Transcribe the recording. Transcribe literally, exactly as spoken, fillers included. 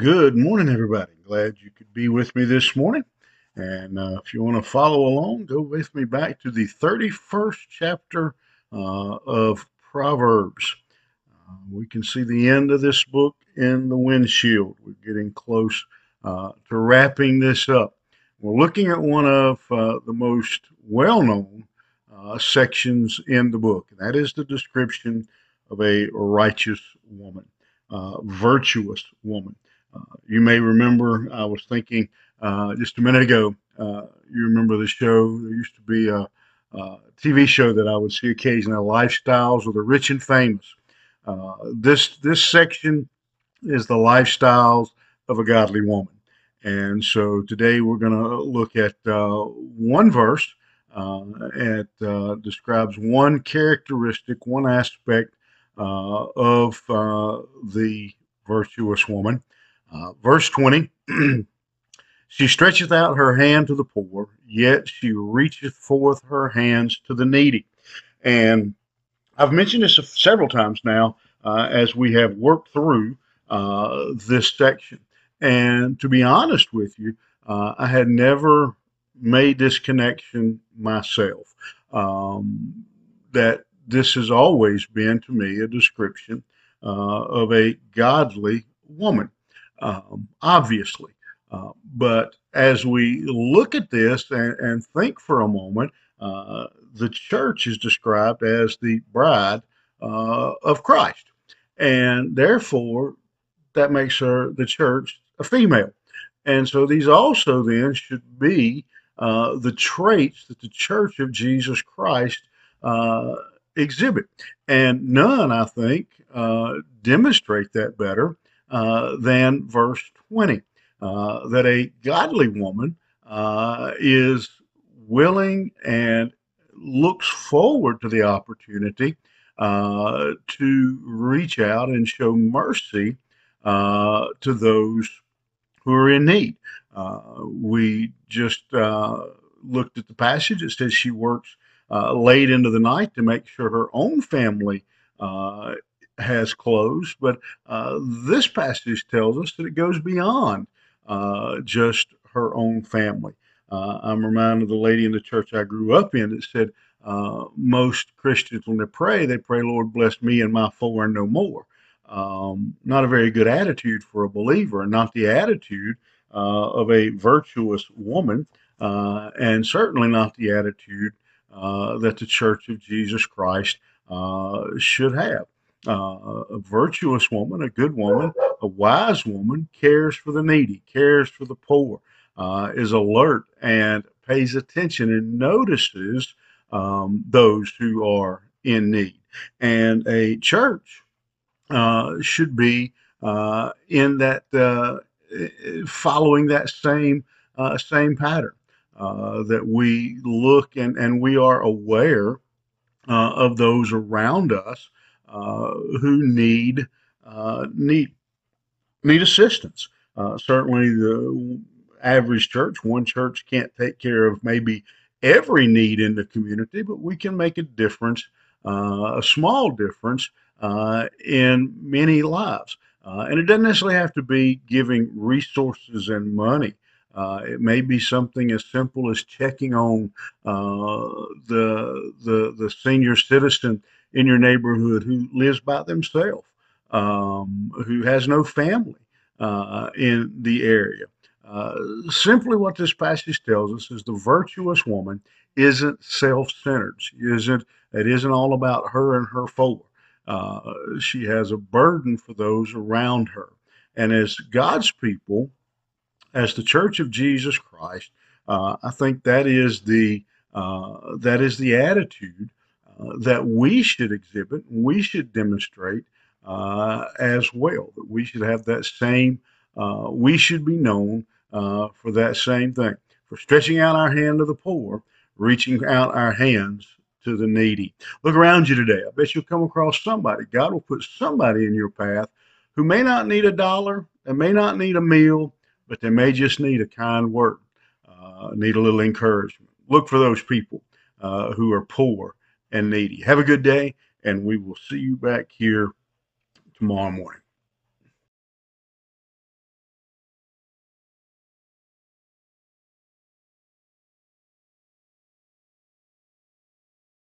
Good morning, everybody. Glad you could be with me this morning. And uh, if you want to follow along, go with me back to the thirty-first chapter uh, of Proverbs. Uh, we can see the end of this book in the windshield. We're getting close uh, to wrapping this up. We're looking at one of uh, the most well-known uh, sections in the book, and that is the description of a righteous woman, uh, virtuous woman. Uh, you may remember, I was thinking uh, just a minute ago, uh, you remember the show, there used to be a, a T V show that I would see occasionally, Lifestyles of the Rich and Famous. Uh, this, this section is the lifestyles of a godly woman. And so today we're going to look at uh, one verse uh, that uh, describes one characteristic, one aspect uh, of uh, the virtuous woman. Uh, verse twenty, she stretcheth out her hand to the poor, yet she reacheth forth her hands to the needy. And I've mentioned this several times now uh, as we have worked through uh, this section. And to be honest with you, uh, I had never made this connection myself, um, that this has always been to me a description uh, of a godly woman. Um, obviously. Uh, but as we look at this and, and think for a moment, uh, the church is described as the bride uh, of Christ. And therefore, that makes her, the church, a female. And so these also then should be uh, the traits that the church of Jesus Christ uh, exhibit. And none, I think, uh, demonstrate that better Uh, than verse twenty, uh, that a godly woman uh, is willing and looks forward to the opportunity uh, to reach out and show mercy uh, to those who are in need. Uh, we just uh, looked at the passage. It says she works uh, late into the night to make sure her own family uh has closed, but uh, this passage tells us that it goes beyond uh, just her own family. Uh, I'm reminded of the lady in the church I grew up in that said, uh, most Christians, when they pray, they pray, Lord, bless me and my four and no more. Um, not a very good attitude for a believer, and not the attitude uh, of a virtuous woman, uh, and certainly not the attitude uh, that the Church of Jesus Christ uh, should have. Uh, a virtuous woman, a good woman, a wise woman cares for the needy, cares for the poor, uh, is alert and pays attention and notices um, those who are in need. And a church uh, should be uh, in that, uh, following that same uh, same pattern, uh, that we look and, and we are aware uh, of those around us Uh, who need, uh, need, need assistance. Uh, certainly the average church, one church can't take care of maybe every need in the community, but we can make a difference, uh, a small difference uh, in many lives. Uh, and it doesn't necessarily have to be giving resources and money. Uh, it may be something as simple as checking on uh, the, the, the senior citizen in your neighborhood who lives by themselves, um, who has no family uh, in the area. Uh, simply what this passage tells us is the virtuous woman isn't self-centered. She isn't, it isn't all about her and her four. Uh, she has a burden for those around her. And as God's people, as the Church of Jesus Christ, uh, I think that is the, uh, that is the attitude Uh, that we should exhibit, and we should demonstrate uh, as well. That we should have that same, uh, we should be known uh, for that same thing, for stretching out our hand to the poor, reaching out our hands to the needy. Look around you today. I bet you'll come across somebody. God will put somebody in your path who may not need a dollar, they may not need a meal, but they may just need a kind word, uh, need a little encouragement. Look for those people uh, who are poor and needy. Have a good day, and we will see you back here tomorrow morning.